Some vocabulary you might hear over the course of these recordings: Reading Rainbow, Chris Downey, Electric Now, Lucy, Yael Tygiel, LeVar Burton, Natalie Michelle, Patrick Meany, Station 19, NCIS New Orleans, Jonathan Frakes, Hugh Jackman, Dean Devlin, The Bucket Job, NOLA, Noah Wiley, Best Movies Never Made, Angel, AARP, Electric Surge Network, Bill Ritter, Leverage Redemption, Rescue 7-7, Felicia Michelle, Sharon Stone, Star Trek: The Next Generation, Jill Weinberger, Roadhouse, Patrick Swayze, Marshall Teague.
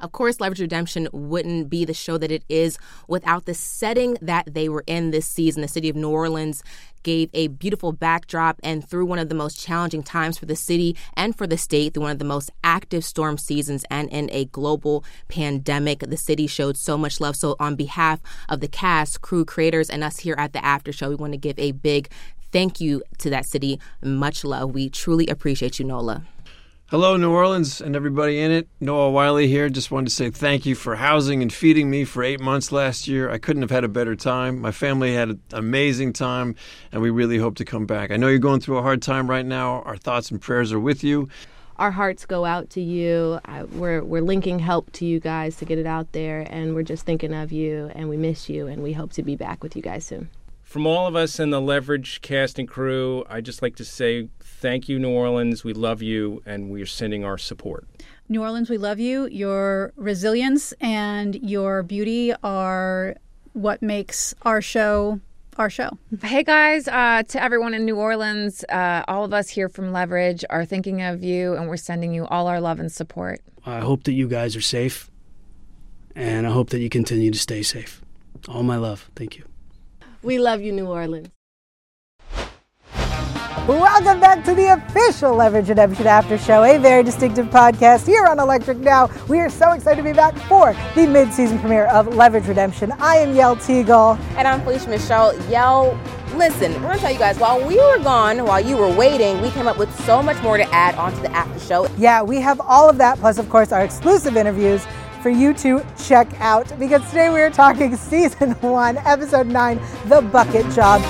Of course, Leverage Redemption wouldn't be the show that it is without the setting that they were in this season. The city of New Orleans gave a beautiful backdrop, and through one of the most challenging times for the city and for the state, through one of the most active storm seasons and in a global pandemic, the city showed so much love. So on behalf of the cast, crew, creators, and us here at the After Show, we want to give a big thank you to that city. Much love. We truly appreciate you, NOLA. Hello, New Orleans and everybody in it. Noah Wiley here. Just wanted to say thank you for housing and feeding me for 8 months last year. I couldn't have had a better time. My family had an amazing time, and we really hope to come back. I know you're going through a hard time right now. Our thoughts and prayers are with you. Our hearts go out to you. We're linking help to you guys to get it out there, and we're just thinking of you, and we miss you, and we hope to be back with you guys soon. From all of us in the Leverage cast and crew, I'd just like to say thank you, New Orleans. We love you, and we're sending our support. New Orleans, we love you. Your resilience and your beauty are what makes our show our show. Hey, guys, to everyone in New Orleans, all of us here from Leverage are thinking of you, and we're sending you all our love and support. I hope that you guys are safe, and I hope that you continue to stay safe. All my love. Thank you. We love you, New Orleans. Welcome back to the official Leverage Redemption After Show, a very distinctive podcast here on Electric Now. We are so excited to be back for the mid-season premiere of Leverage Redemption. I am Yael Tygiel. And I'm Felicia Michelle. Yael, listen, we're going to tell you guys, while we were gone, while you were waiting, we came up with so much more to add onto the After Show. Yeah, we have all of that, plus, of course, our exclusive interviews for you to check out, because today we are talking Season 1, Episode 9, The Bucket Job.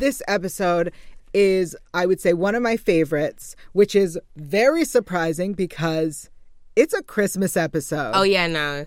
This episode is, I would say, one of my favorites, which is very surprising because it's a Christmas episode. Oh, yeah, no.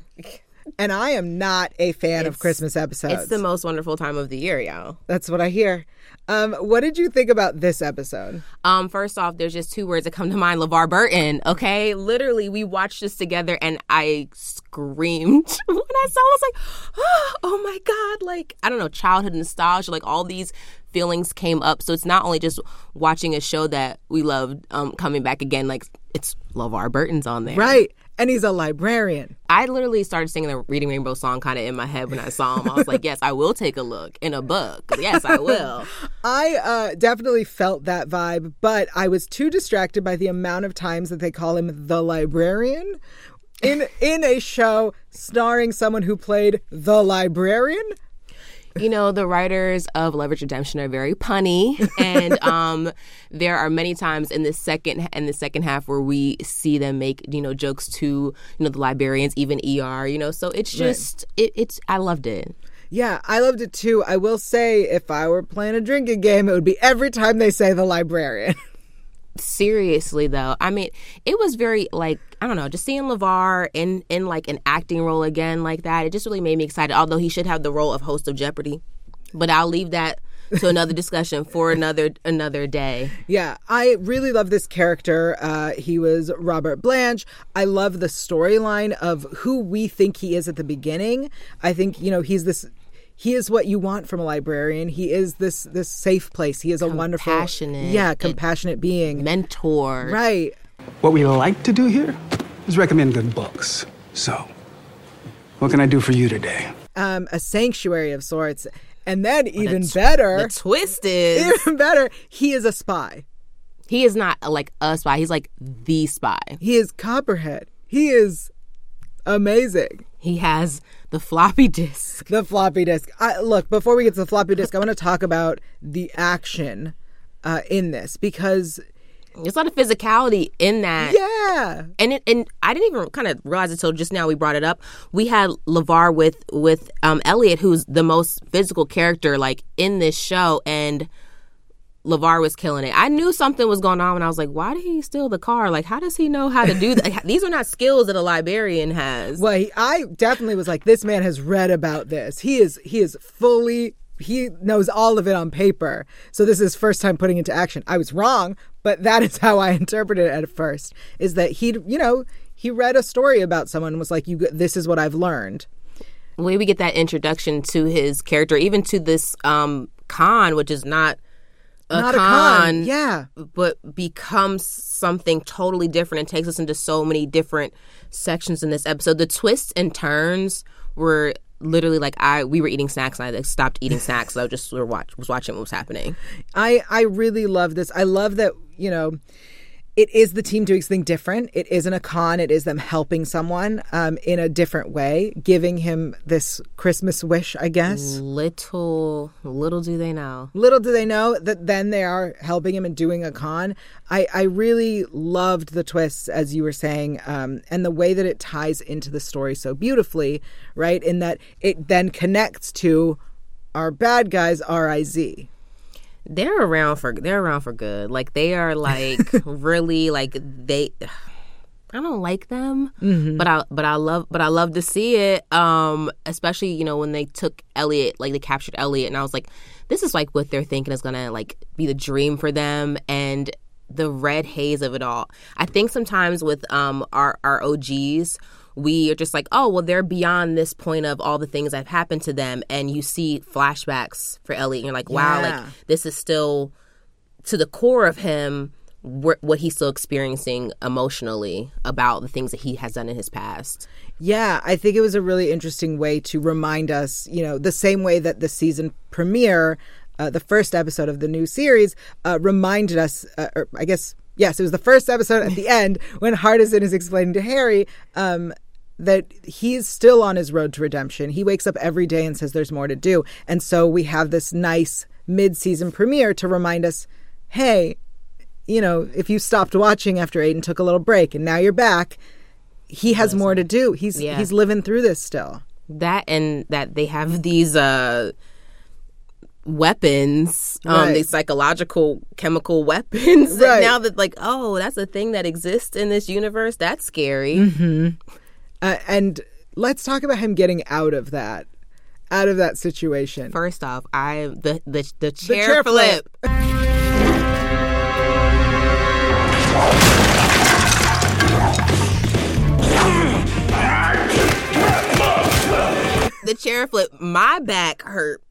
And I am not a fan of Christmas episodes. It's the most wonderful time of the year, y'all. That's what I hear. What did you think about this episode? First off, there's just two words that come to mind. LeVar Burton, okay? Literally, we watched this together, and I screamed when I saw it. I was like, oh, my God. Like, I don't know, childhood nostalgia, like all these feelings came up. So it's not only just watching a show that we loved coming back again. Like, it's LeVar Burton's on there. Right. And he's a librarian. I literally started singing the Reading Rainbow song kind of in my head when I saw him. I was like, yes, I will take a look in a book. Yes, I will. I definitely felt that vibe, but I was too distracted by the amount of times that they call him the librarian in a show starring someone who played the librarian. You know, the writers of Leverage Redemption are very punny, and there are many times in the second half where we see them make, you know, jokes to, you know, the librarians, even ER, you know, so it's just, right. It's I loved it. Yeah, I loved it too. I will say, if I were playing a drinking game, it would be every time they say the librarian. Seriously, though, I mean, it was very, like, I don't know, just seeing LeVar in like an acting role again like that, it just really made me excited, although he should have the role of host of Jeopardy. But I'll leave that to another discussion for another day. Yeah, I really love this character. He was Robert Blanche. I love the storyline of who we think he is at the beginning. I think, you know, he is what you want from a librarian. He is this safe place. He is a wonderful, compassionate being. Mentor. Right. What we like to do here is recommend good books. So, what can I do for you today? A sanctuary of sorts. And then even better, he is a spy. He is not like a spy. He's like the spy. He is Copperhead. He is amazing. He has the floppy disk. Look, before we get to the floppy disk, I want to talk about the action in this, because there's a lot of physicality in that. Yeah. And I didn't even kind of realize it until just now we brought it up. We had LeVar with Elliot, who's the most physical character, like, in this show, and LeVar was killing it. I knew something was going on when I was like, why did he steal the car? Like, how does he know how to do that? These are not skills that a librarian has. Well, I definitely was like, this man has read about this. He is fully, he knows all of it on paper. So this is his first time putting into action. I was wrong, but that is how I interpreted it at first, is that he, you know, He read a story about someone and was like, this is what I've learned. When we get that introduction to his character, even to this con, which is not a con, yeah, but becomes something totally different and takes us into so many different sections in this episode. The twists and turns were literally like we were eating snacks and I stopped eating snacks. So I just was watching what was happening. I really love this. I love that, you know, it is the team doing something different. It isn't a con. It is them helping someone in a different way, giving him this Christmas wish, I guess. Little do they know. Little do they know that then they are helping him and doing a con. I really loved the twists, as you were saying, and the way that it ties into the story so beautifully, right? In that it then connects to our bad guys, RIZ. They're around for good. Like, they are, like, really, like, I don't like them, mm-hmm. but I love to see it. Especially, you know, when they took Elliot, like, they captured Elliot, and I was like, this is, like, what they're thinking is gonna, like, be the dream for them, and the red haze of it all. I think sometimes with our OGs, we are just like, oh, well, they're beyond this point of all the things that have happened to them. And you see flashbacks for Elliot, and you're like, wow, yeah, like, this is still, to the core of him, what he's still experiencing emotionally about the things that he has done in his past. Yeah, I think it was a really interesting way to remind us, you know, the same way that the season premiere, the first episode of the new series, reminded us, yes, it was the first episode at the end when Hardison is explaining to Harry that he's still on his road to redemption. He wakes up every day and says there's more to do. And so we have this nice mid-season premiere to remind us, hey, you know, if you stopped watching after Aiden took a little break and now you're back, he has more to do. He's living through this still. That, and that they have these weapons, right, these psychological chemical weapons, that right, now that, like, oh, that's a thing that exists in this universe. That's scary. Mm-hmm. And let's talk about him getting out of that situation. First off, the chair flip. The chair flip. My back hurt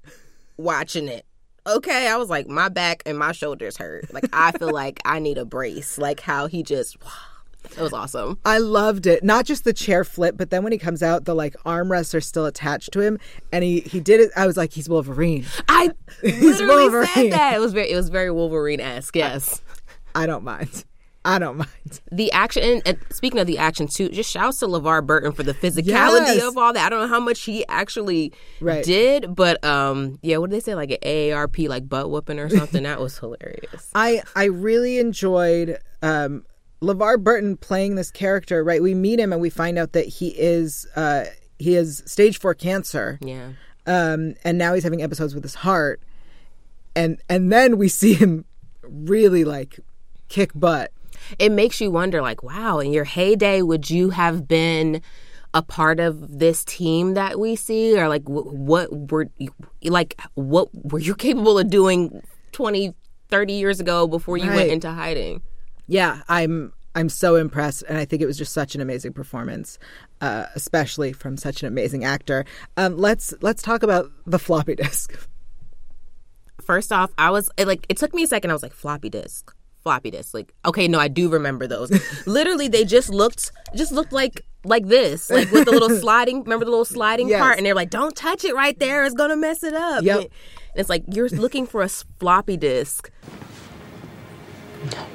watching it. Okay, I was like, my back and my shoulders hurt. Like, I feel like I need a brace. Like, how he just, wow, it was awesome. I loved it. Not just the chair flip, but then when he comes out, the, like, armrests are still attached to him, and he did it. I was like, he's Wolverine. I literally said that. It was very Wolverine-esque. Yes, I don't mind. I don't mind. The action, and speaking of the action, too, just shouts to LeVar Burton for the physicality, yes, of all that. I don't know how much he actually, right, did, but yeah, what did they say? Like an AARP, like, butt whooping or something? That was hilarious. I really enjoyed LeVar Burton playing this character, right? We meet him and we find out that he is stage 4 cancer. Yeah. And now he's having episodes with his heart. And then we see him really, like, kick butt. It makes you wonder, like, wow, in your heyday, would you have been a part of this team that we see? Or, like, what were you capable of doing 20, 30 years ago before you, right, went into hiding? Yeah, I'm so impressed. And I think it was just such an amazing performance, especially from such an amazing actor. Let's talk about the floppy disk. First off, it took me a second. I was like, floppy disk. Like, okay, no, I do remember those. Literally, they just looked like this, like, with the little sliding. Remember the little sliding, yes, part? And they're like, "Don't touch it right there. It's gonna mess it up." Yep. And it's like you're looking for a floppy disk. No.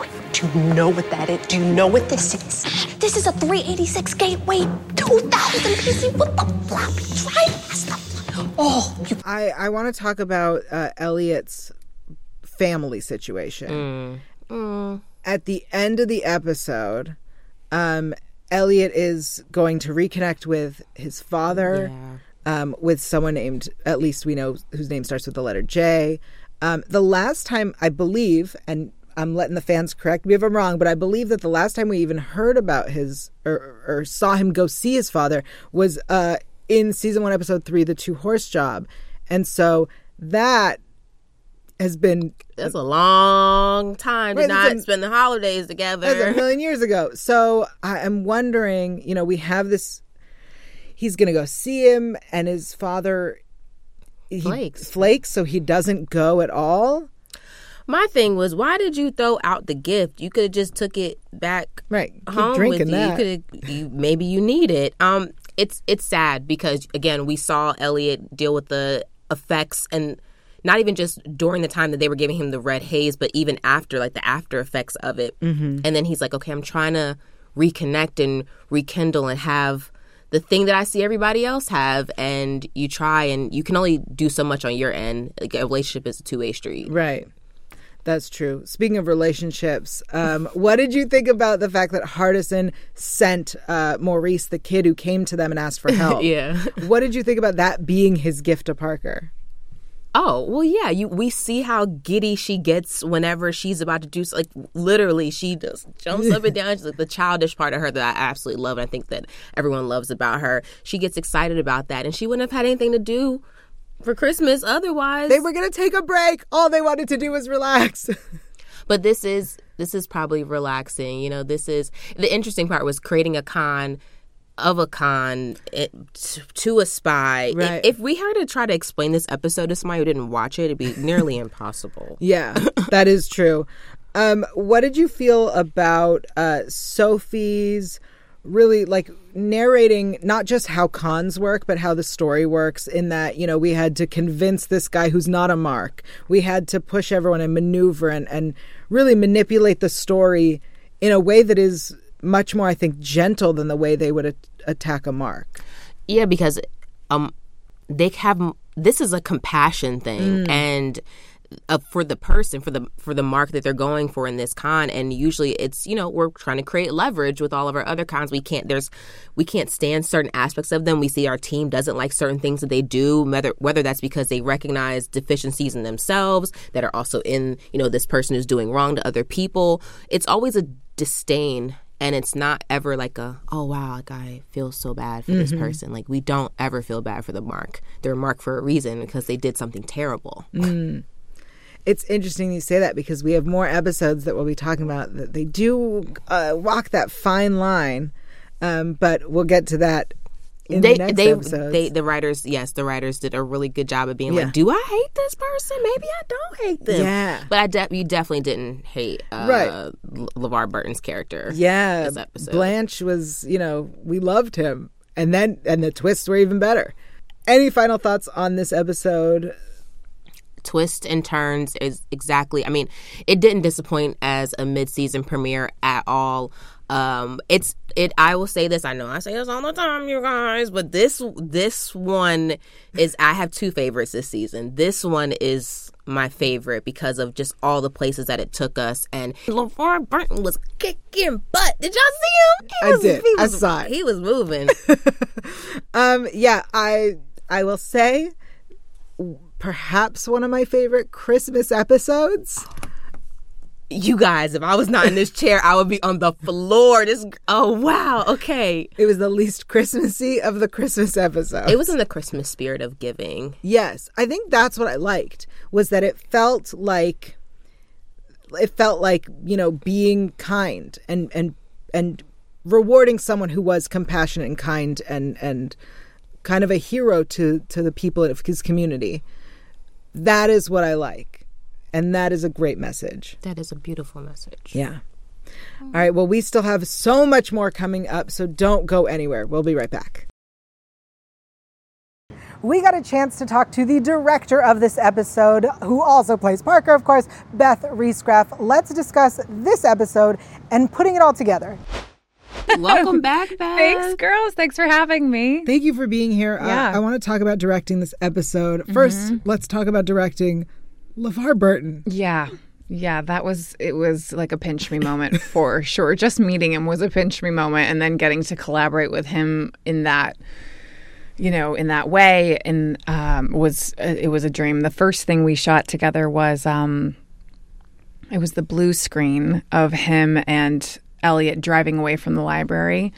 Wait, do you know what that is? Do you know what this is? This is a 386 Gateway 2000 PC with the floppy drive. That's the floppy. Oh, I want to talk about Elliot's family situation. At the end of the episode, Elliot is going to reconnect with his father, yeah, with someone named, at least we know whose name starts with the letter J. The last time, I believe, and I'm letting the fans correct me if I'm wrong, but I believe that the last time we even heard about his or saw him go see his father was in season 1, episode 3, The Two Horse Job. And so that has been... That's a long time to not spend the holidays together. That's a million years ago. So I am wondering, you know, we have this... He's going to go see him, and his father... Flakes, so he doesn't go at all. My thing was, why did you throw out the gift? You could have just took it back home with you. Maybe you need it. It's sad because, again, we saw Elliot deal with the effects, and not even just during the time that they were giving him the red haze, but even after, like the after effects of it. Mm-hmm. And then he's like, okay, I'm trying to reconnect and rekindle and have the thing that I see everybody else have, and you try, and you can only do so much on your end. Like, a relationship is a two-way street. Right. That's true. Speaking of relationships, what did you think about the fact that Hardison sent Maurice, the kid who came to them and asked for help? Yeah. What did you think about that being his gift to Parker? Oh, well, yeah. We see how giddy she gets whenever she's about to do, like, literally she just jumps up and down. She's like the childish part of her that I absolutely love, and I think that everyone loves about her. She gets excited about that, and she wouldn't have had anything to do for Christmas otherwise. They were going to take a break. All they wanted to do was relax. But this is probably relaxing. You know, this is... The interesting part was creating to a spy. Right. If we had to try to explain this episode to somebody who didn't watch it, it'd be nearly impossible. Yeah, that is true. What did you feel about Sophie's really, like, narrating not just how cons work, but how the story works, in that, you know, we had to convince this guy who's not a mark. We had to push everyone and maneuver and really manipulate the story in a way that is much more, I think, gentle than the way they would attack a mark. Yeah, because they have... This is a compassion thing, and for the person, for the mark that they're going for in this con. And usually it's, you know, we're trying to create leverage with all of our other cons. We can't stand certain aspects of them. We see our team doesn't like certain things that they do, whether that's because they recognize deficiencies in themselves that are also in, you know, this person who's doing wrong to other people. It's always a disdain. And it's not ever like a, oh, wow, like I feel so bad for this person. Like, we don't ever feel bad for the mark. They're marked for a reason because they did something terrible. It's interesting you say that, because we have more episodes that we'll be talking about that they do walk that fine line. But we'll get to that in the next episodes. The writers did a really good job of being like, do I hate this person? Maybe I don't hate them. Yeah. But you definitely didn't hate LeVar Burton's character. Yeah. This episode. Blanche was, you know, we loved him. And the twists were even better. Any final thoughts on this episode? Twists and turns is exactly... I mean, it didn't disappoint as a mid-season premiere at all. I will say this, I know I say this all the time, you guys, but this one is... I have two favorites this season. This one is my favorite because of just all the places that it took us, and LeVar Burton was kicking butt. Did y'all see him? I saw it. He was moving. I will say, perhaps one of my favorite Christmas episodes. You guys, if I was not in this chair, I would be on the floor. Oh, wow. Okay. It was the least Christmassy of the Christmas episodes. It was in the Christmas spirit of giving. Yes. I think that's what I liked, was that it felt like, you know, being kind and rewarding someone who was compassionate and kind and kind of a hero to the people of his community. That is what I like. And that is a great message. That is a beautiful message. Yeah. All right. Well, we still have so much more coming up, so don't go anywhere. We'll be right back. We got a chance to talk to the director of this episode, who also plays Parker, of course, Beth Riesgraf. Let's discuss this episode and putting it all together. Welcome back, Beth. Thanks, girls. Thanks for having me. Thank you for being here. Yeah. I want to talk about directing this episode. First, let's talk about directing LeVar Burton. Yeah, it was like a pinch me moment for sure. Just meeting him was a pinch me moment, and then getting to collaborate with him in that, you know, in that way, and it was a dream. The first thing we shot together was it was the blue screen of him and Elliot driving away from the library.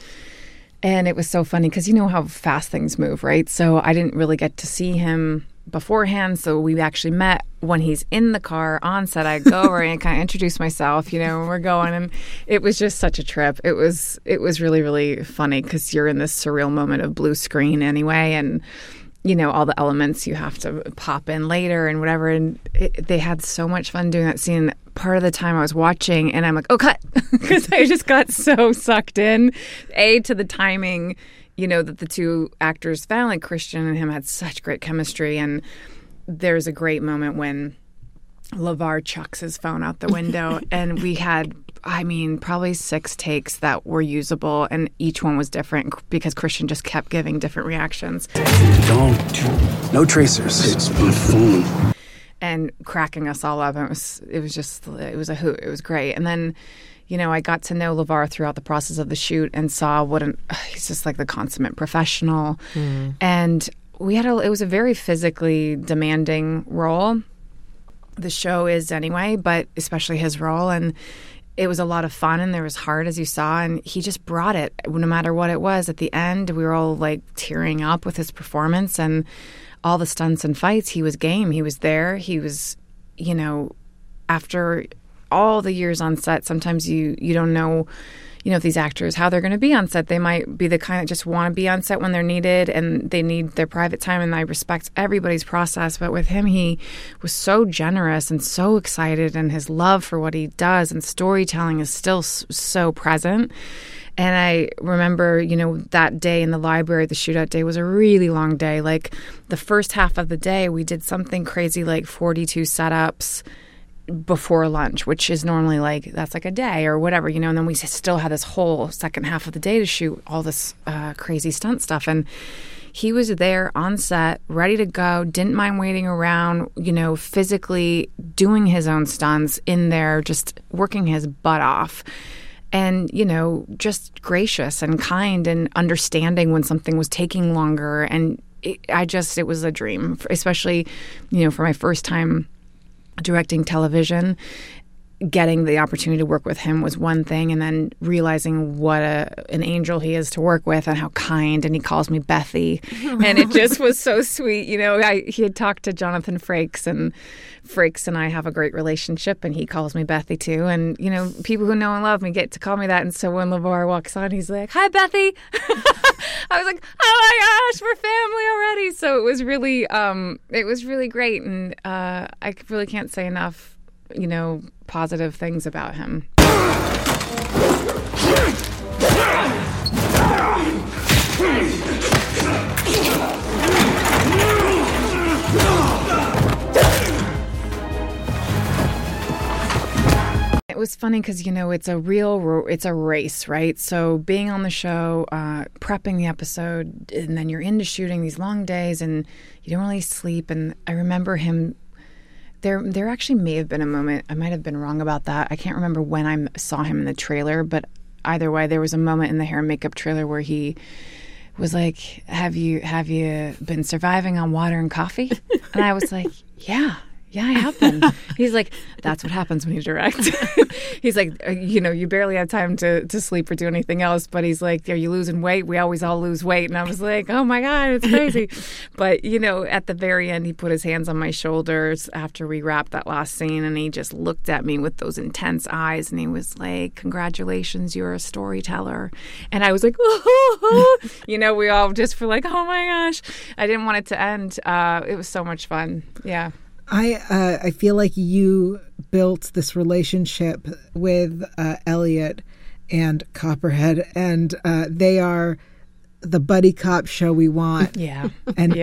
And it was so funny because you know how fast things move, right? So I didn't really get to see him beforehand, so we actually met when he's in the car on set. I go over and kind of introduce myself, you know, and we're going, and it was just such a trip. It was really, really funny because you're in this surreal moment of blue screen anyway, and you know, all the elements you have to pop in later and whatever. And they had so much fun doing that scene. Part of the time I was watching and I'm like, oh, cut, because I just got so sucked in, A, to the timing, you know, that the two actors found, like Christian and him had such great chemistry. And there's a great moment when LeVar chucks his phone out the window and we had, I mean, probably 6 takes that were usable, and each one was different because Christian just kept giving different reactions. Don't. No tracers. It's my phone. And cracking us all up. It was a hoot. It was great. And then, you know, I got to know LeVar throughout the process of the shoot and saw he's just like the consummate professional. Mm. And we had it was a very physically demanding role. The show is anyway, but especially his role. And it was a lot of fun, and there was heart, as you saw, and he just brought it no matter what it was. At the end, we were all like tearing up with his performance and all the stunts and fights. He was game. He was there. He was, you know, after all the years on set, sometimes you don't know, you know, if these actors, how they're going to be on set. They might be the kind that just want to be on set when they're needed and they need their private time, and I respect everybody's process. But with him, he was so generous and so excited, and his love for what he does and storytelling is still so present. And I remember, you know, that day in the library, the shootout day was a really long day. Like the first half of the day, we did something crazy like 42 setups before lunch, which is normally like that's like a day or whatever, you know. And then we still had this whole second half of the day to shoot all this crazy stunt stuff, and he was there on set ready to go, didn't mind waiting around, you know, physically doing his own stunts in there, just working his butt off, and, you know, just gracious and kind and understanding when something was taking longer. And it was a dream, especially, you know, for my first time directing television. Getting the opportunity to work with him was one thing, and then realizing what an angel he is to work with and how kind, and he calls me Bethy, and it just was so sweet. You know, he had talked to Jonathan Frakes, and Frakes and I have a great relationship, and he calls me Bethy too, and, you know, people who know and love me get to call me that. And so when LeVar walks on, he's like, hi, Bethy. I was like, oh my gosh, we're family already. So it was really great, and I really can't say enough, you know, positive things about him. It was funny because, you know, it's a race, right? So being on the show, prepping the episode, and then you're into shooting these long days and you don't really sleep. And I remember him. There actually may have been a moment, I might have been wrong about that. I can't remember when I saw him in the trailer, but either way, there was a moment in the hair and makeup trailer where he was like, have you been surviving on water and coffee? And I was like, yeah, I have been. He's like, that's what happens when you direct. He's like, you know, you barely have time to sleep or do anything else. But he's like, are you losing weight? We always all lose weight. And I was like, oh my God, it's crazy. But, you know, at the very end, he put his hands on my shoulders after we wrapped that last scene. And he just looked at me with those intense eyes. And he was like, congratulations, you're a storyteller. And I was like, oh. You know, we all just were like, oh my gosh. I didn't want it to end. It was so much fun. Yeah. I feel like you built this relationship with Elliot and Copperhead, and they are the buddy cop show we want. Yeah. And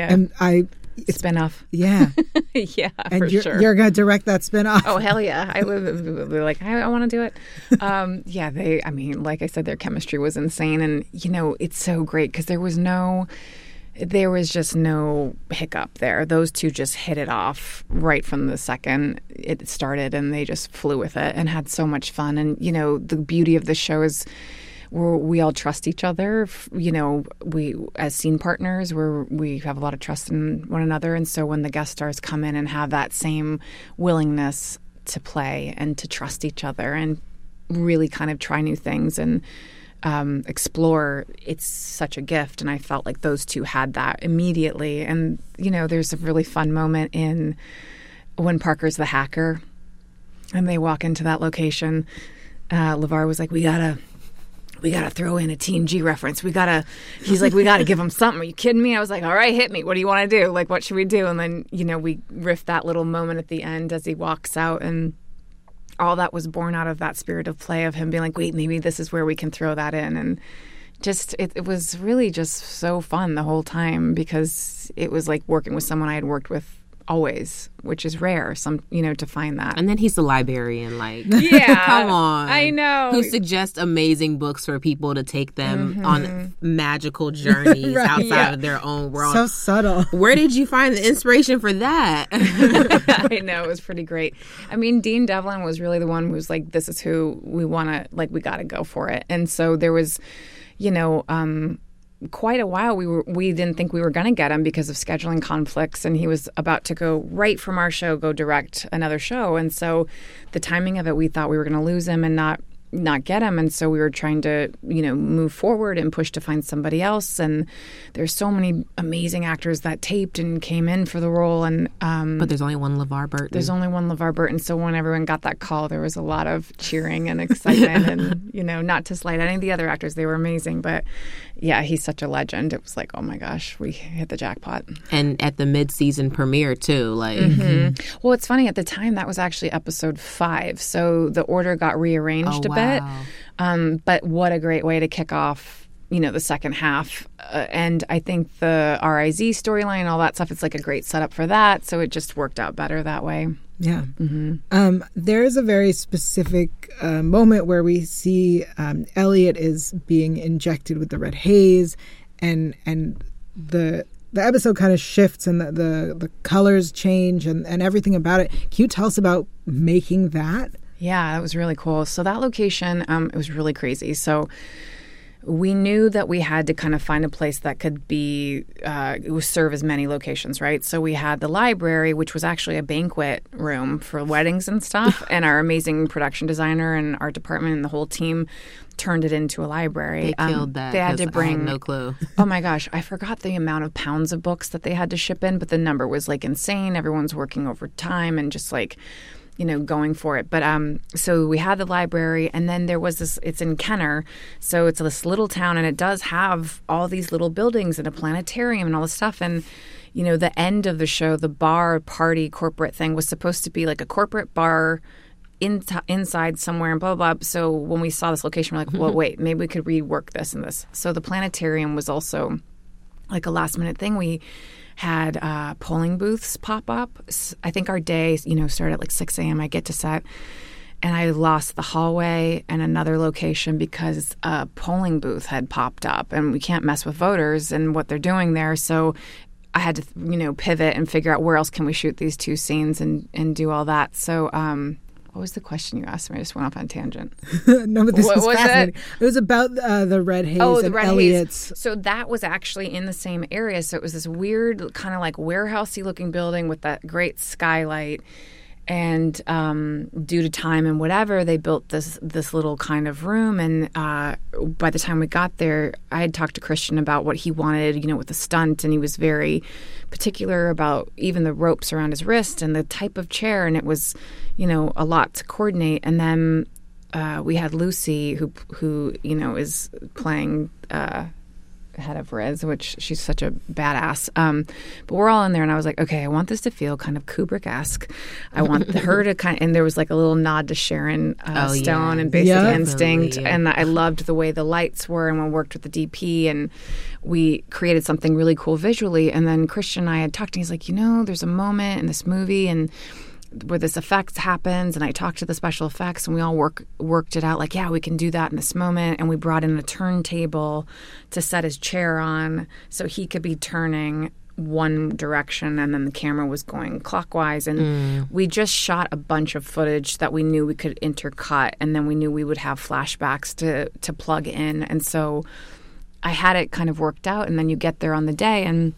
it's spinoff. Yeah. Yeah, and for sure. You're going to direct that spinoff. Oh, hell yeah. I want to do it. Yeah, I mean, like I said, their chemistry was insane. And, you know, it's so great because there was just no hiccup there. Those two just hit it off right from the second it started, and they just flew with it and had so much fun. And, you know, the beauty of the show is we all trust each other. You know, we, as scene partners, we have a lot of trust in one another. And so when the guest stars come in and have that same willingness to play and to trust each other and really kind of try new things and explore, it's such a gift. And I felt like those two had that immediately. And, you know, there's a really fun moment in when Parker's the hacker and they walk into that location. LeVar was like, we gotta throw in a Teen G reference. He's like, we gotta give him something. Are you kidding me? I was like, all right, hit me. What do you want to do? Like, what should we do? And then, you know, we riffed that little moment at the end as he walks out, and all that was born out of that spirit of play of him being like, wait, maybe this is where we can throw that in. And just, it was really just so fun the whole time, because it was like working with someone I had worked with always, which is rare, to find that. And then he's the librarian, like, yeah, come on. I know. Who suggests amazing books for people to take them on magical journeys right, outside of their own world. So subtle. Where did you find the inspiration for that? I know, it was pretty great. I mean, Dean Devlin was really the one who was like, this is who we want to, like, we got to go for it. And so there was, quite a while we didn't think we were going to get him because of scheduling conflicts, and he was about to go right from our show, go direct another show. And so the timing of it, we thought we were going to lose him and not get him. And so we were trying to, move forward and push to find somebody else. And there's so many amazing actors that taped and came in for the role. And but there's only one LeVar Burton. So when everyone got that call, there was a lot of cheering and excitement and, not to slight any of the other actors. They were amazing. But, yeah, he's such a legend. It was like, oh, my gosh, we hit the jackpot. And at the mid-season premiere, too. Well, it's funny. At the time, that was actually episode 5. So the order got rearranged bit. But what a great way to kick off, the second half. And I think the RIZ storyline and all that stuff, it's like a great setup for that. So it just worked out better that way. Yeah. Mm-hmm. There is a very specific moment where we see Elliot is being injected with the red haze, and the episode kind of shifts, and the colors change and everything about it. Can you tell us about making that? Yeah, that was really cool. So that location, it was really crazy. So we knew that we had to kind of find a place that could be serve as many locations, right? So we had the library, which was actually a banquet room for weddings and stuff. And our amazing production designer and art department and the whole team turned it into a library. They killed that. They had to bring, I had no clue. Oh my gosh, I forgot the amount of pounds of books that they had to ship in, but the number was like insane. Everyone's working overtime and just like, going for it. But so we had the library, and then there was this, it's in Kenner. So it's this little town, and it does have all these little buildings and a planetarium and all this stuff. And, the end of the show, the bar party corporate thing was supposed to be like a corporate bar inside somewhere and blah, blah, blah. So when we saw this location, we're like, well, wait, maybe we could rework this and this. So the planetarium was also like a last minute thing. We had polling booths pop up. I think our day, started at like 6 a.m. I get to set, and I lost the hallway and another location because a polling booth had popped up, and we can't mess with voters and what they're doing there. So I had to, pivot and figure out where else can we shoot these two scenes and do all that. So what was the question you asked me? I just went off on a tangent. No, but this was fascinating. It was about the red haze. Oh, the red haze. So that was actually in the same area. So it was this weird kind of like warehousey looking building with that great skylight. And due to time and whatever, they built this little kind of room. And by the time we got there, I had talked to Christian about what he wanted, with the stunt. And he was very particular about even the ropes around his wrist and the type of chair. And it was, a lot to coordinate. And then we had Lucy, who is playing head of RIZ, which she's such a badass. But we're all in there, and I was like, okay, I want this to feel kind of Kubrick-esque. I want her to kind of, and there was like a little nod to Sharon Stone and Basic Instinct. Yeah. And I loved the way the lights were, and we worked with the DP, and we created something really cool visually. And then Christian and I had talked, and he's like, there's a moment in this movie and where this effect happens, and I talked to the special effects, and we all worked it out, like, yeah, we can do that in this moment. And we brought in a turntable to set his chair on so he could be turning one direction, and then the camera was going clockwise. And we just shot a bunch of footage that we knew we could intercut, and then we knew we would have flashbacks to plug in. And so I had it kind of worked out, and then you get there on the day, and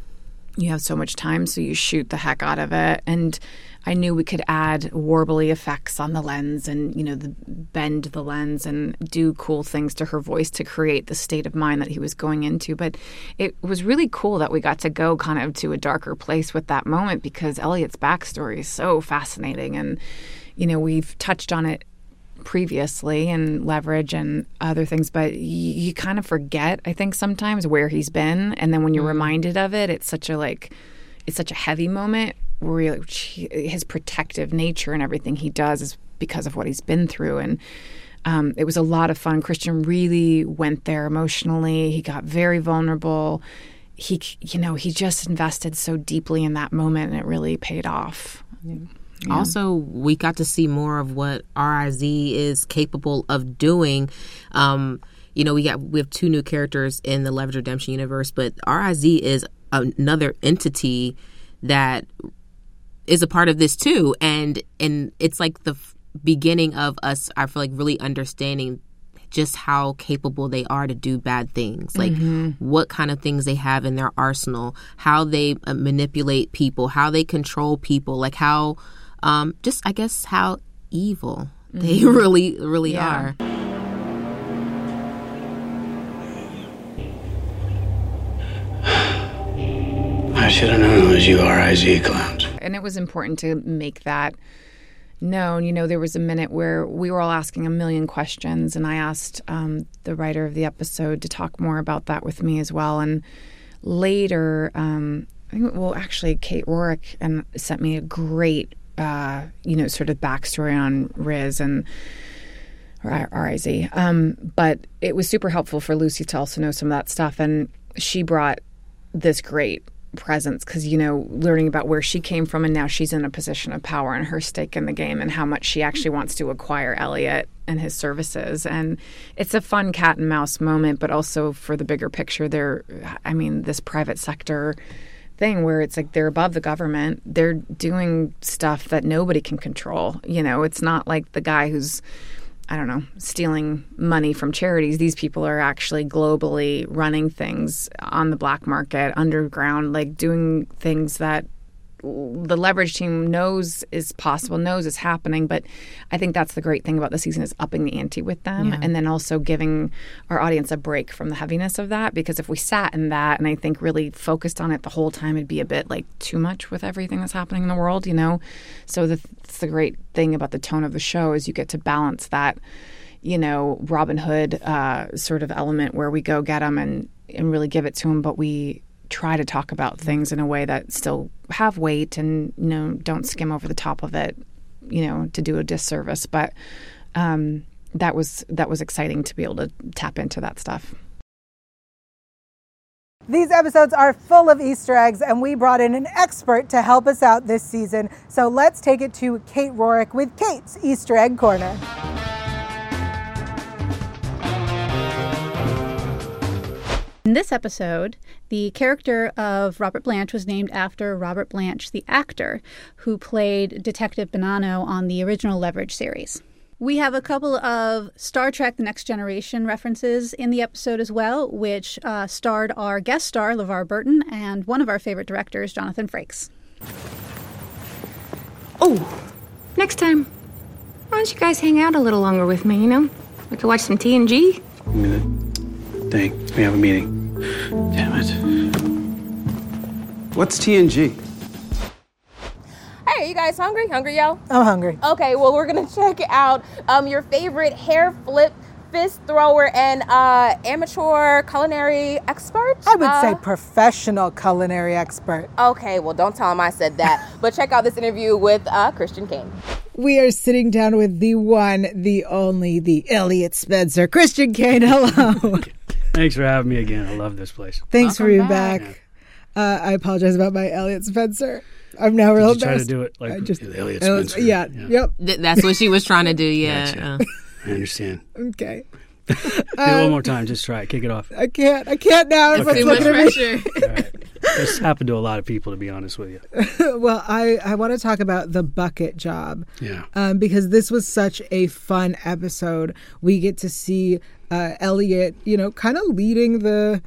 you have so much time, so you shoot the heck out of it. And I knew we could add warbly effects on the lens and, you know, bend the lens and do cool things to her voice to create the state of mind that he was going into. But it was really cool that we got to go kind of to a darker place with that moment, because Elliot's backstory is so fascinating. And, you know, we've touched on it previously in Leverage and other things, but you kind of forget, I think, sometimes where he's been. And then when you're reminded of it, it's such a heavy moment. Really, his protective nature and everything he does is because of what he's been through. And it was a lot of fun. Christian really went there emotionally. He got very vulnerable. He, you know, he just invested so deeply in that moment, and it really paid off. Yeah. Yeah. Also, we got to see more of what RIZ is capable of doing. You know, we have two new characters in the Leverage Redemption universe, but RIZ is another entity that is a part of this too, and it's like the beginning of us, I feel like, really understanding just how capable they are to do bad things, like what kind of things they have in their arsenal, how they manipulate people, how they control people, like how just, I guess, how evil they really yeah. are. I should have known it was you RIZ clowns. And it was important to make that known. You know, there was a minute where we were all asking a million questions, and I asked the writer of the episode to talk more about that with me as well. And later, Kate Rorick sent me a great, sort of backstory on RIZ and RIZ. But it was super helpful for Lucy to also know some of that stuff, and she brought this great presence, because, you know, learning about where she came from and now she's in a position of power and her stake in the game and how much she actually wants to acquire Elliot and his services. And it's a fun cat and mouse moment, but also for the bigger picture, this private sector thing where it's like they're above the government. They're doing stuff that nobody can control. You know, it's not like the guy who's, I don't know, stealing money from charities. These people are actually globally running things on the black market, underground, like doing things that the Leverage team knows is possible, knows is happening. But I think that's the great thing about the season, is upping the ante with them, and then also giving our audience a break from the heaviness of that. Because if we sat in that and I think really focused on it the whole time, it'd be a bit like too much with everything that's happening in the world, you know. So that's the great thing about the tone of the show, is you get to balance that, you know, Robin Hood sort of element where we go get them and really give it to them, but we try to talk about things in a way that still have weight and, you know, don't skim over the top of it, you know, to do a disservice. But that was exciting to be able to tap into that stuff. These episodes are full of Easter eggs, and we brought in an expert to help us out this season. So let's take it to Kate Rorick with Kate's Easter Egg Corner. In this episode, the character of Robert Blanche was named after Robert Blanche, the actor, who played Detective Bonanno on the original Leverage series. We have a couple of Star Trek: The Next Generation references in the episode as well, which starred our guest star, LeVar Burton, and one of our favorite directors, Jonathan Frakes. Oh, next time, why don't you guys hang out a little longer with me, you know? We could watch some TNG. Dang, we have a meeting. Damn it. What's TNG? Hey, you guys hungry, yo? I'm hungry. Okay, well, we're gonna check out your favorite hair flip, fist thrower, and amateur culinary expert? I would say professional culinary expert. Okay, well, don't tell him I said that. But check out this interview with Christian Kane. We are sitting down with the one, the only, the Elliot Spencer. Christian Kane, hello. Thanks for having me again. I love this place. Thanks for being back. I apologize about my Elliot Spencer. I'm now real embarrassed. Try to do it like just, Elliot Spencer. Yeah. Yep. That's what she was trying to do, yeah. Gotcha. I understand. Okay. Do it one more time. Just try it. Kick it off. I can't now. It's okay. Too much pressure. All right. This happened to a lot of people, to be honest with you. Well, I want to talk about The Bucket Job. Yeah. Because this was such a fun episode. We get to see Elliot, you know, kind of leading the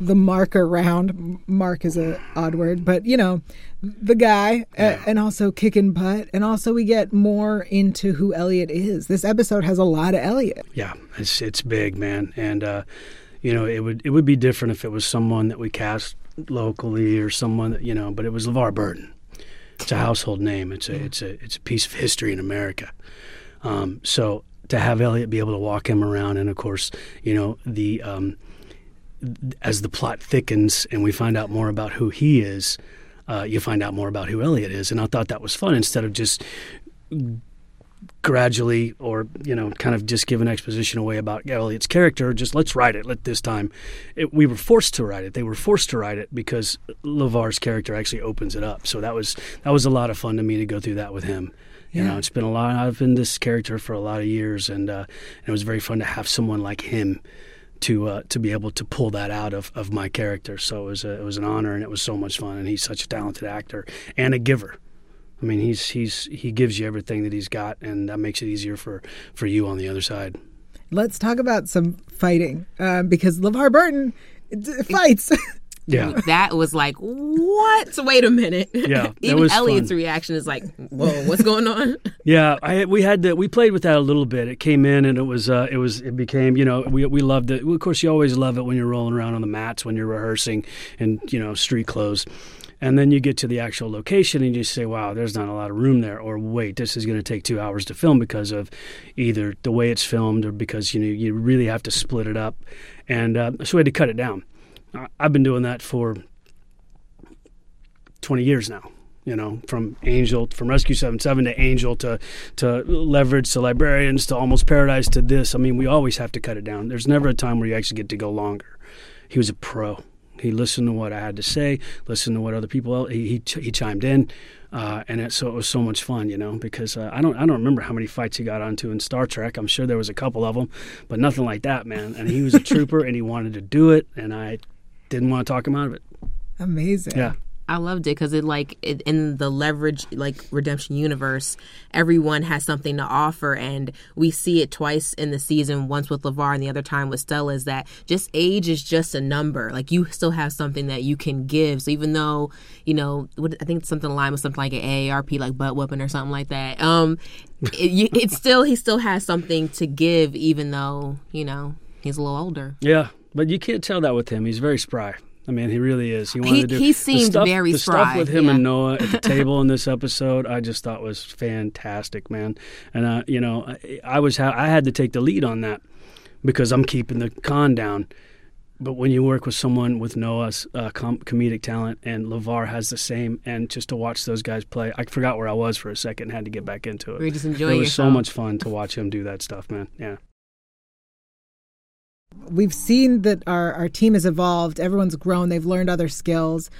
the marker round. Mark is an odd word, but, you know, the guy, and also kicking butt. And also we get more into who Elliot is. This episode has a lot of Elliot. Yeah, it's big, man. And, you know, it would be different if it was someone that we cast locally or someone that, you know, but it was LeVar Burton. It's a household name. It's a piece of history in America. So to have Elliot be able to walk him around, and of course, you know, the as the plot thickens and we find out more about who he is, you find out more about who Elliot is. And I thought that was fun, instead of just gradually, or, you know, kind of just give an exposition away about Elliot's character. Just let's write it. We were forced to write it. They were forced to write it because LeVar's character actually opens it up. So that was a lot of fun to me to go through that with him. Yeah. You know, it's been a lot. I've been this character for a lot of years, and it was very fun to have someone like him to be able to pull that out of my character. So it was an honor, and it was so much fun. And he's such a talented actor and a giver. I mean, he gives you everything that he's got, and that makes it easier for you on the other side. Let's talk about some fighting, because LeVar Burton fights. Yeah. That was like, what? Wait a minute. Yeah. Even Elliot's reaction is like, whoa, what's going on? Yeah. We played with that a little bit. It came in and it became, you know, we loved it. Of course, you always love it when you're rolling around on the mats, when you're rehearsing and, you know, street clothes. And then you get to the actual location and you say, wow, there's not a lot of room there. Or wait, this is going to take 2 hours to film because of either the way it's filmed or because, you know, you really have to split it up. And so we had to cut it down. I've been doing that for 20 years now, you know, from Angel, from Rescue 7-7 to Angel to Leverage to Librarians to Almost Paradise to this. I mean, we always have to cut it down. There's never a time where you actually get to go longer. He was a pro. He listened to what I had to say, listened to what other people else, he chimed in, so it was so much fun, you know, because I don't remember how many fights he got onto in Star Trek. I'm sure there was a couple of them, but nothing like that, man. And he was a trooper, and he wanted to do it, and I didn't want to talk him out of it. Amazing. Yeah. I loved it because it in the Leverage Redemption universe, everyone has something to offer, and we see it twice in the season, once with LeVar and the other time with Stella, is that just age is just a number. Like, you still have something that you can give. So even though, you know, I think something aligned with something like an AARP, like butt whooping or something like that. He still has something to give, even though, you know, he's a little older. Yeah, but you can't tell that with him. He's very spry. I mean, he really is. He seemed very spry. The stuff with him and Noah at the table in this episode, I just thought was fantastic, man. And, you know, I had to take the lead on that because I'm keeping the con down. But when you work with someone with Noah's comedic talent, and LeVar has the same, and just to watch those guys play, I forgot where I was for a second and had to get back into it. We're just enjoying it. It was so much fun to watch him do that stuff, man. Yeah. We've seen that our team has evolved. Everyone's grown. They've learned other skills.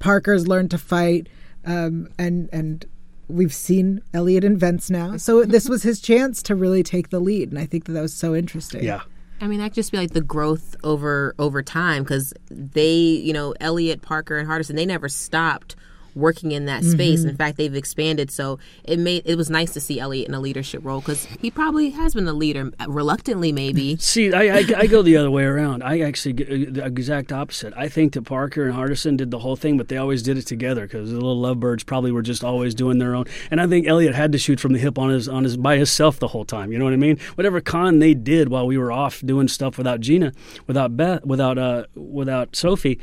Parker's learned to fight, and we've seen Elliot invents now. So this was his chance to really take the lead, and I think that was so interesting. Yeah. I mean, that could just be like the growth over time, because they, you know, Elliot, Parker, and Hardison, they never stopped working in that space. Mm-hmm. In fact, they've expanded. So it was nice to see Elliot in a leadership role, because he probably has been a leader, reluctantly maybe. See, I go the other way around. I actually get the exact opposite. I think that Parker and Hardison did the whole thing, but they always did it together because the little lovebirds probably were just always doing their own. And I think Elliot had to shoot from the hip on his by himself the whole time. You know what I mean? Whatever con they did while we were off doing stuff without Gina, without Beth, without Sophie,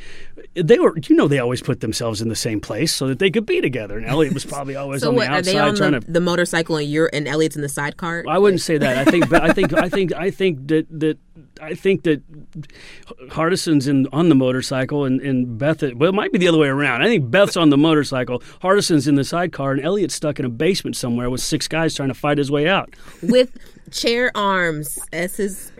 they were. You know, they always put themselves in the same place so that they could be together. And Elliot was probably always on the outside trying to the motorcycle, and Elliot's in the sidecar. I wouldn't say that. I think that Hardison's on the motorcycle, and Beth. Well, it might be the other way around. I think Beth's on the motorcycle, Hardison's in the sidecar, and Elliot's stuck in a basement somewhere with six guys trying to fight his way out with chair arms as his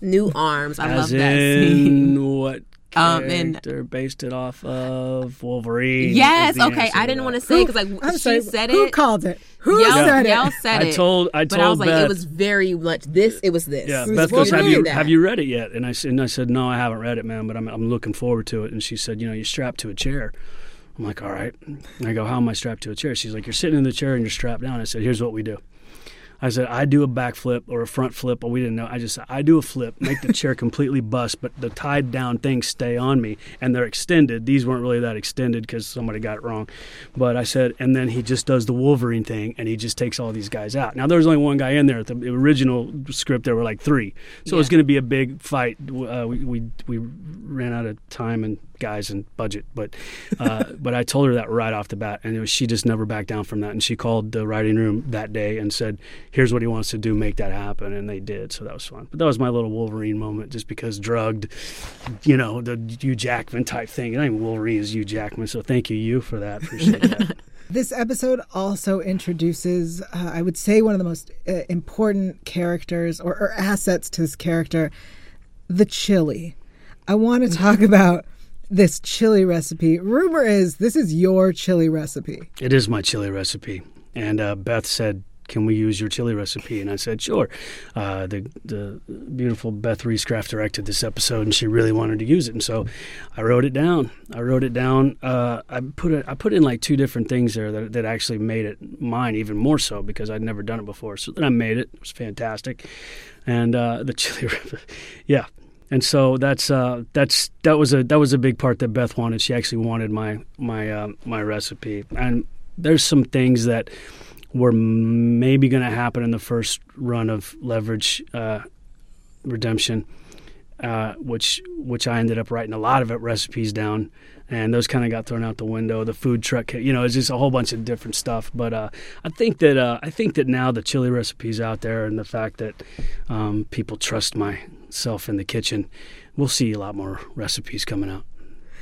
new arms. I love that scene. What? They're based it off of Wolverine. Yes, okay. I didn't want to say because she said it. Who called it? Who said it? Yael said it. I told. But I was like, Beth, it was very much this. It was this. Yeah. Beth goes, "Have you read it yet?" And I said, "No, I haven't read it, man. But I'm looking forward to it." And she said, "You know, you're strapped to a chair." I'm like, "All right." And I go, "How am I strapped to a chair?" She's like, "You're sitting in the chair and you're strapped down." I said, "Here's what we do. I said, I do a back flip or a front flip, or we didn't know. I just said, I do a flip, make the chair completely bust, but the tied down things stay on me, and they're extended. These weren't really that extended because somebody got it wrong. But I said, and then he just does the Wolverine thing, and he just takes all these guys out. Now, there was only one guy in there. The original script, there were like three. So yeah. It was going to be a big fight. We ran out of time and guys and budget, but I told her that right off the bat, and she just never backed down from that. And she called the writing room that day and said, here's what he wants to do, make that happen. And they did, so that was fun. But that was my little Wolverine moment, just because drugged, the Hugh Jackman type thing. Not even Wolverine is Hugh Jackman, so thank you, Hugh, for that. Appreciate that. This episode also introduces, I would say, one of the most important characters or assets to this character, the chili. I want to talk about this chili recipe. Rumor is this is your chili recipe. It is my chili recipe. And Beth said, can we use your chili recipe? And I said, sure. The beautiful Beth Riesgraf directed this episode, and she really wanted to use it. And so I wrote it down. I put in like two different things there that actually made it mine even more so, because I'd never done it before. So then I made it. It was fantastic. And the chili recipe, yeah. And so that was a big part that Beth wanted. She actually wanted my recipe. And there's some things that were maybe going to happen in the first run of Leverage Redemption, which I ended up writing a lot of recipes down, and those kind of got thrown out the window. The food truck, it's just a whole bunch of different stuff. But I think that now the chili recipe's out there, and the fact that people trust myself in the kitchen, we'll see a lot more recipes coming out.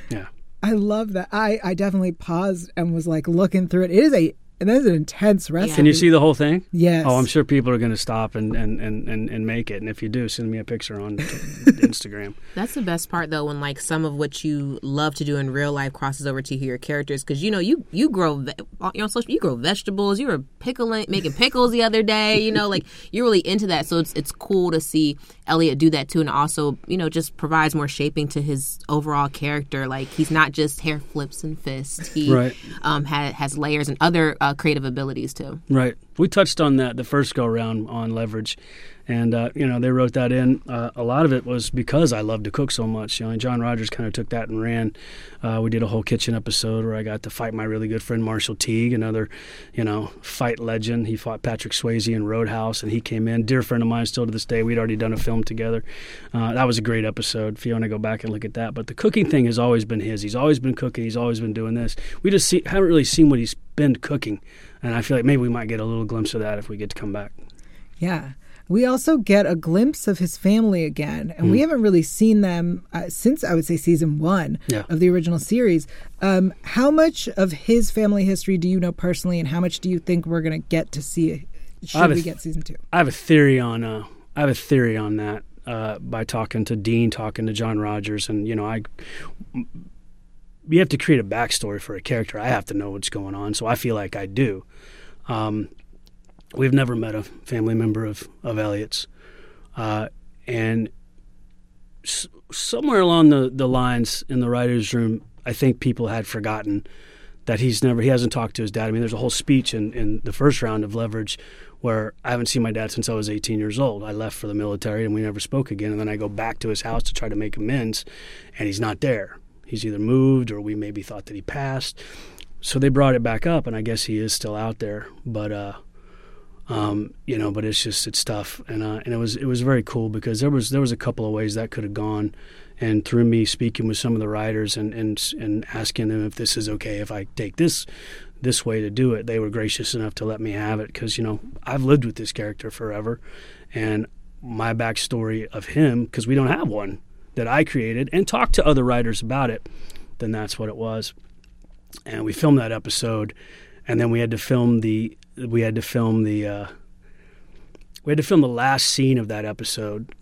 Yeah, I love that. I definitely paused and was like looking through it. And that's an intense recipe. Yeah. Can you see the whole thing? Yes. Oh, I'm sure people are going to stop and make it. And if you do, send me a picture on Instagram. That's the best part, though, when like some of what you love to do in real life crosses over to your characters, because you grow on social. You grow vegetables. You were making pickles the other day. Like you're really into that. So it's cool to see Elliot do that too, and also just provides more shaping to his overall character. Like he's not just hair flips and fists. He has layers and other creative abilities too. Right. We touched on that the first go around on Leverage, and they wrote that in. A lot of it was because I love to cook so much. And John Rogers kind of took that and ran. We did a whole kitchen episode where I got to fight my really good friend Marshall Teague, another fight legend. He fought Patrick Swayze in Roadhouse, and he came in, dear friend of mine still to this day. We'd already done a film together. That was a great episode. If you want to go back and look at that, but the cooking thing has always been his. He's always been cooking. He's always been doing this. We just haven't really seen what he's been cooking. And I feel like maybe we might get a little glimpse of that if we get to come back. Yeah. We also get a glimpse of his family again. And we haven't really seen them since, I would say, season one of the original series. How much of his family history do you know personally, and how much do you think we're going to get to see? Should we get season two? I have a theory on that by talking to Dean, talking to John Rogers. And, you have to create a backstory for a character. I have to know what's going on, so I feel like I do. We've never met a family member of Elliot's. And somewhere along the lines in the writer's room, I think people had forgotten that he hasn't talked to his dad. I mean, there's a whole speech in the first round of Leverage where I haven't seen my dad since I was 18 years old. I left for the military, and we never spoke again. And then I go back to his house to try to make amends, and he's not there. He's either moved, or we maybe thought that he passed. So they brought it back up, and I guess he is still out there. But but it's tough, and it was very cool because there was a couple of ways that could have gone, and through me speaking with some of the writers and asking them if this is okay if I take this way to do it, they were gracious enough to let me have it because I've lived with this character forever, and my backstory of him, because we don't have one that I created, and talked to other writers about it, then that's what it was. And we filmed that episode, and then we had to film the last scene of that episode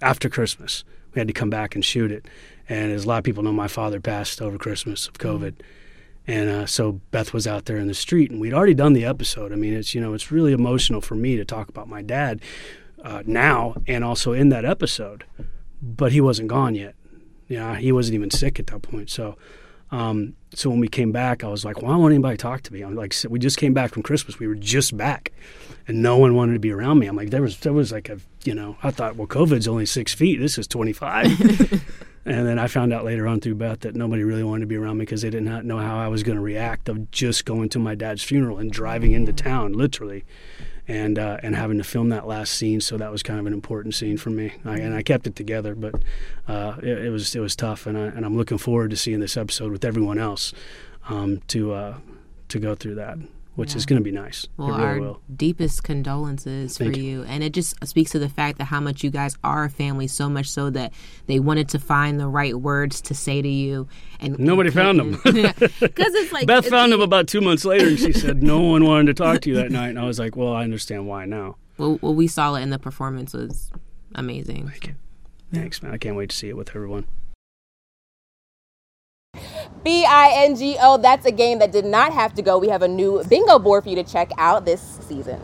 after Christmas. We had to come back and shoot it. And as a lot of people know, my father passed over Christmas of COVID. And so Beth was out there in the street, and we'd already done the episode. I mean, it's it's really emotional for me to talk about my dad now and also in that episode, but he wasn't gone yet. He wasn't even sick at that point. So So when we came back, I was like, why won't anybody talk to me? I'm like, we just came back from Christmas. We were just back, and no one wanted to be around me. I'm like, there was like a, you know, I thought, well, COVID's only 6 feet. This is 25. And then I found out later on through Beth that nobody really wanted to be around me because they did not know how I was going to react of just going to my dad's funeral and driving into town, literally, and having to film that last scene. So that was kind of an important scene for me, and I kept it together. But it was tough, and I'm looking forward to seeing this episode with everyone else to go through that, which is going to be nice. Well, it really our deepest condolences for you. And it just speaks to the fact that how much you guys are a family, so much so that they wanted to find the right words to say to you. And nobody found them. It's like Beth found them about 2 months later, and she said no one wanted to talk to you that night. And I was like, well, I understand why now. Well, we saw it, and the performance was amazing. Thank you. Thanks, man. I can't wait to see it with everyone. Bingo, that's a game that did not have to go. We have a new bingo board for you to check out this season.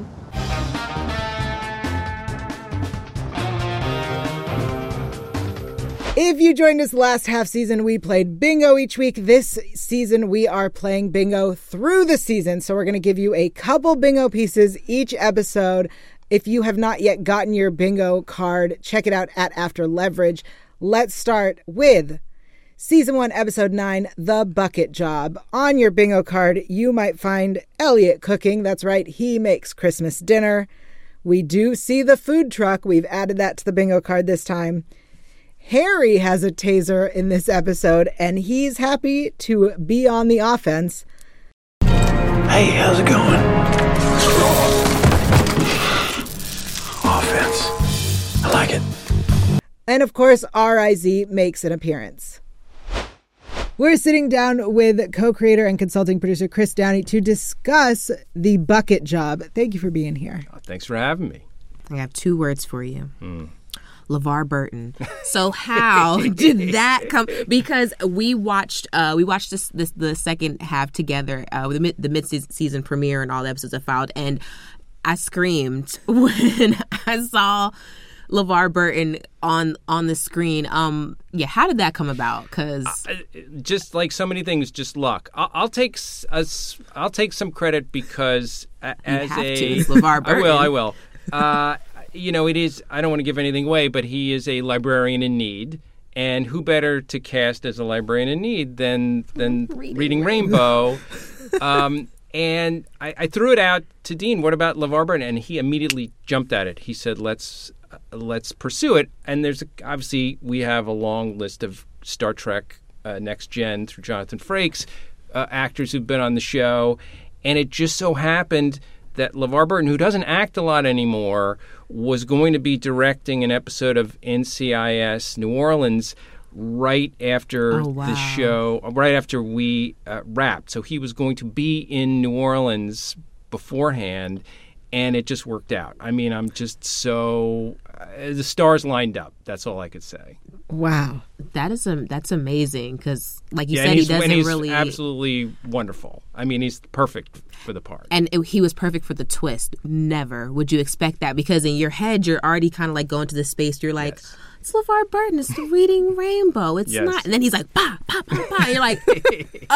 If you joined us last half season, we played bingo each week. This season, we are playing bingo through the season. So we're going to give you a couple bingo pieces each episode. If you have not yet gotten your bingo card, check it out at After Leverage. Let's start with Season 1, Episode 9, The Bucket Job. On your bingo card, you might find Elliot cooking. That's right, he makes Christmas dinner. We do see the food truck. We've added that to the bingo card this time. Harry has a taser in this episode, and he's happy to be on the offense. Hey, how's it going? Offense. I like it. And of course, RIZ makes an appearance. We're sitting down with co-creator and consulting producer Chris Downey to discuss The Bucket Job. Thank you for being here. Thanks for having me. I have two words for you. LeVar Burton. So how did that come? Because we watched this the second half together, the mid-season premiere, and all the episodes I filed, and I screamed when I saw LeVar Burton on the screen. How did that come about? Because just like so many things, just luck. I'll take some credit because it's LeVar Burton. I will. It is. I don't want to give anything away, but he is a librarian in need, and who better to cast as a librarian in need than Reading Rainbow. And I threw it out to Dean. What about LeVar Burton? And he immediately jumped at it. He said, Let's pursue it. And there's obviously we have a long list of Star Trek Next Gen through Jonathan Frakes actors who've been on the show, and it just so happened that LeVar Burton, who doesn't act a lot anymore, was going to be directing an episode of NCIS New Orleans right after the show, right after we wrapped. So he was going to be in New Orleans beforehand. And it just worked out. I mean, I'm just so the stars lined up. That's all I could say. Wow, that's amazing. Because, like you said, he's absolutely wonderful. I mean, he's perfect for the part, and he was perfect for the twist. Never would you expect that, because in your head you're already kind of like going to the space. You're like, yes, it's LeVar Burton. It's the Reading Rainbow. It's not. And then he's like, bah, bah, bah, bah. You're like,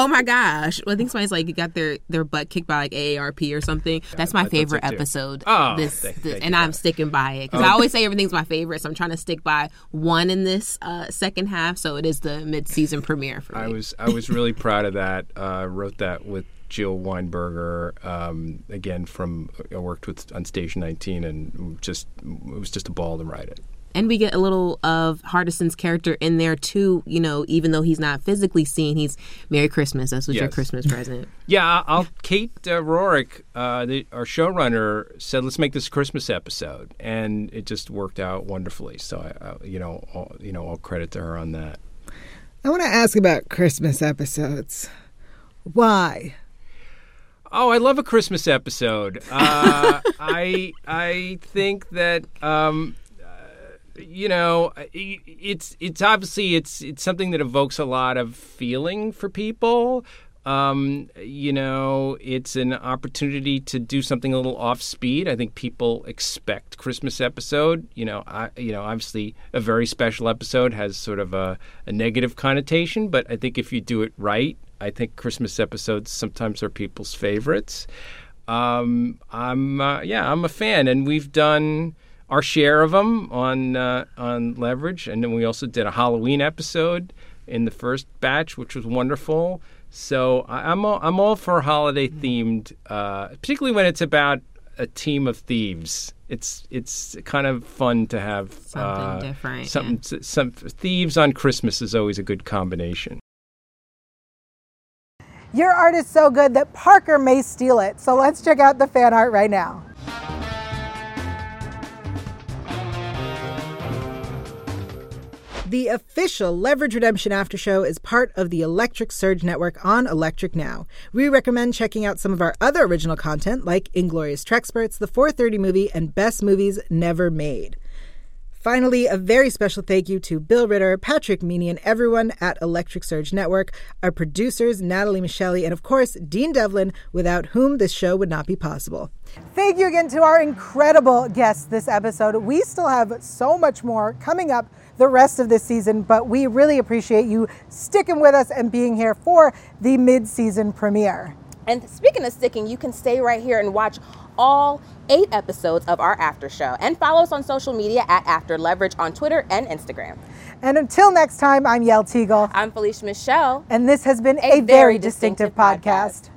Oh my gosh. Well, I think somebody's like got their butt kicked by like AARP or something. That's my favorite episode. And I'm sticking by it. Because I always say everything's my favorite, so I'm trying to stick by one in this second half. So it is the mid-season premiere for me. I was really proud of that. Wrote that with Jill Weinberger, again, I worked with on Station 19, and it was just a ball to write it. And we get a little of Hardison's character in there, too. You know, even though he's not physically seen, he's Merry Christmas. That's your Christmas present. Kate Rorick, our showrunner, said, let's make this a Christmas episode. And it just worked out wonderfully. So, all credit to her on that. I want to ask about Christmas episodes. Why? Oh, I love a Christmas episode. I think that... it's obviously it's something that evokes a lot of feeling for people. You know, it's an opportunity to do something a little off speed. I think people expect Christmas episode. You know, obviously a very special episode has sort of a negative connotation, but I think if you do it right, I think Christmas episodes sometimes are people's favorites. I'm a fan, and we've done our share of them on Leverage, and then we also did a Halloween episode in the first batch, which was wonderful. So I'm all for holiday themed, particularly when it's about a team of thieves. It's kind of fun to have something different. Some thieves on Christmas is always a good combination. Your art is so good that Parker may steal it. So let's check out the fan art right now. The official Leverage Redemption After Show is part of the Electric Surge Network on Electric Now. We recommend checking out some of our other original content like Inglourious Trexperts, The 4:30 Movie, and Best Movies Never Made. Finally, a very special thank you to Bill Ritter, Patrick Meany, and everyone at Electric Surge Network, our producers, Natalie Michelle, and of course, Dean Devlin, without whom this show would not be possible. Thank you again to our incredible guests this episode. We still have so much more coming up the rest of this season, but we really appreciate you sticking with us and being here for the mid-season premiere. And speaking of sticking, you can stay right here and watch all 8 episodes of our after show and follow us on social media at After Leverage on Twitter and Instagram. And until next time, I'm Yael Tygiel. I'm Felicia Michelle. And this has been a very distinctive podcast.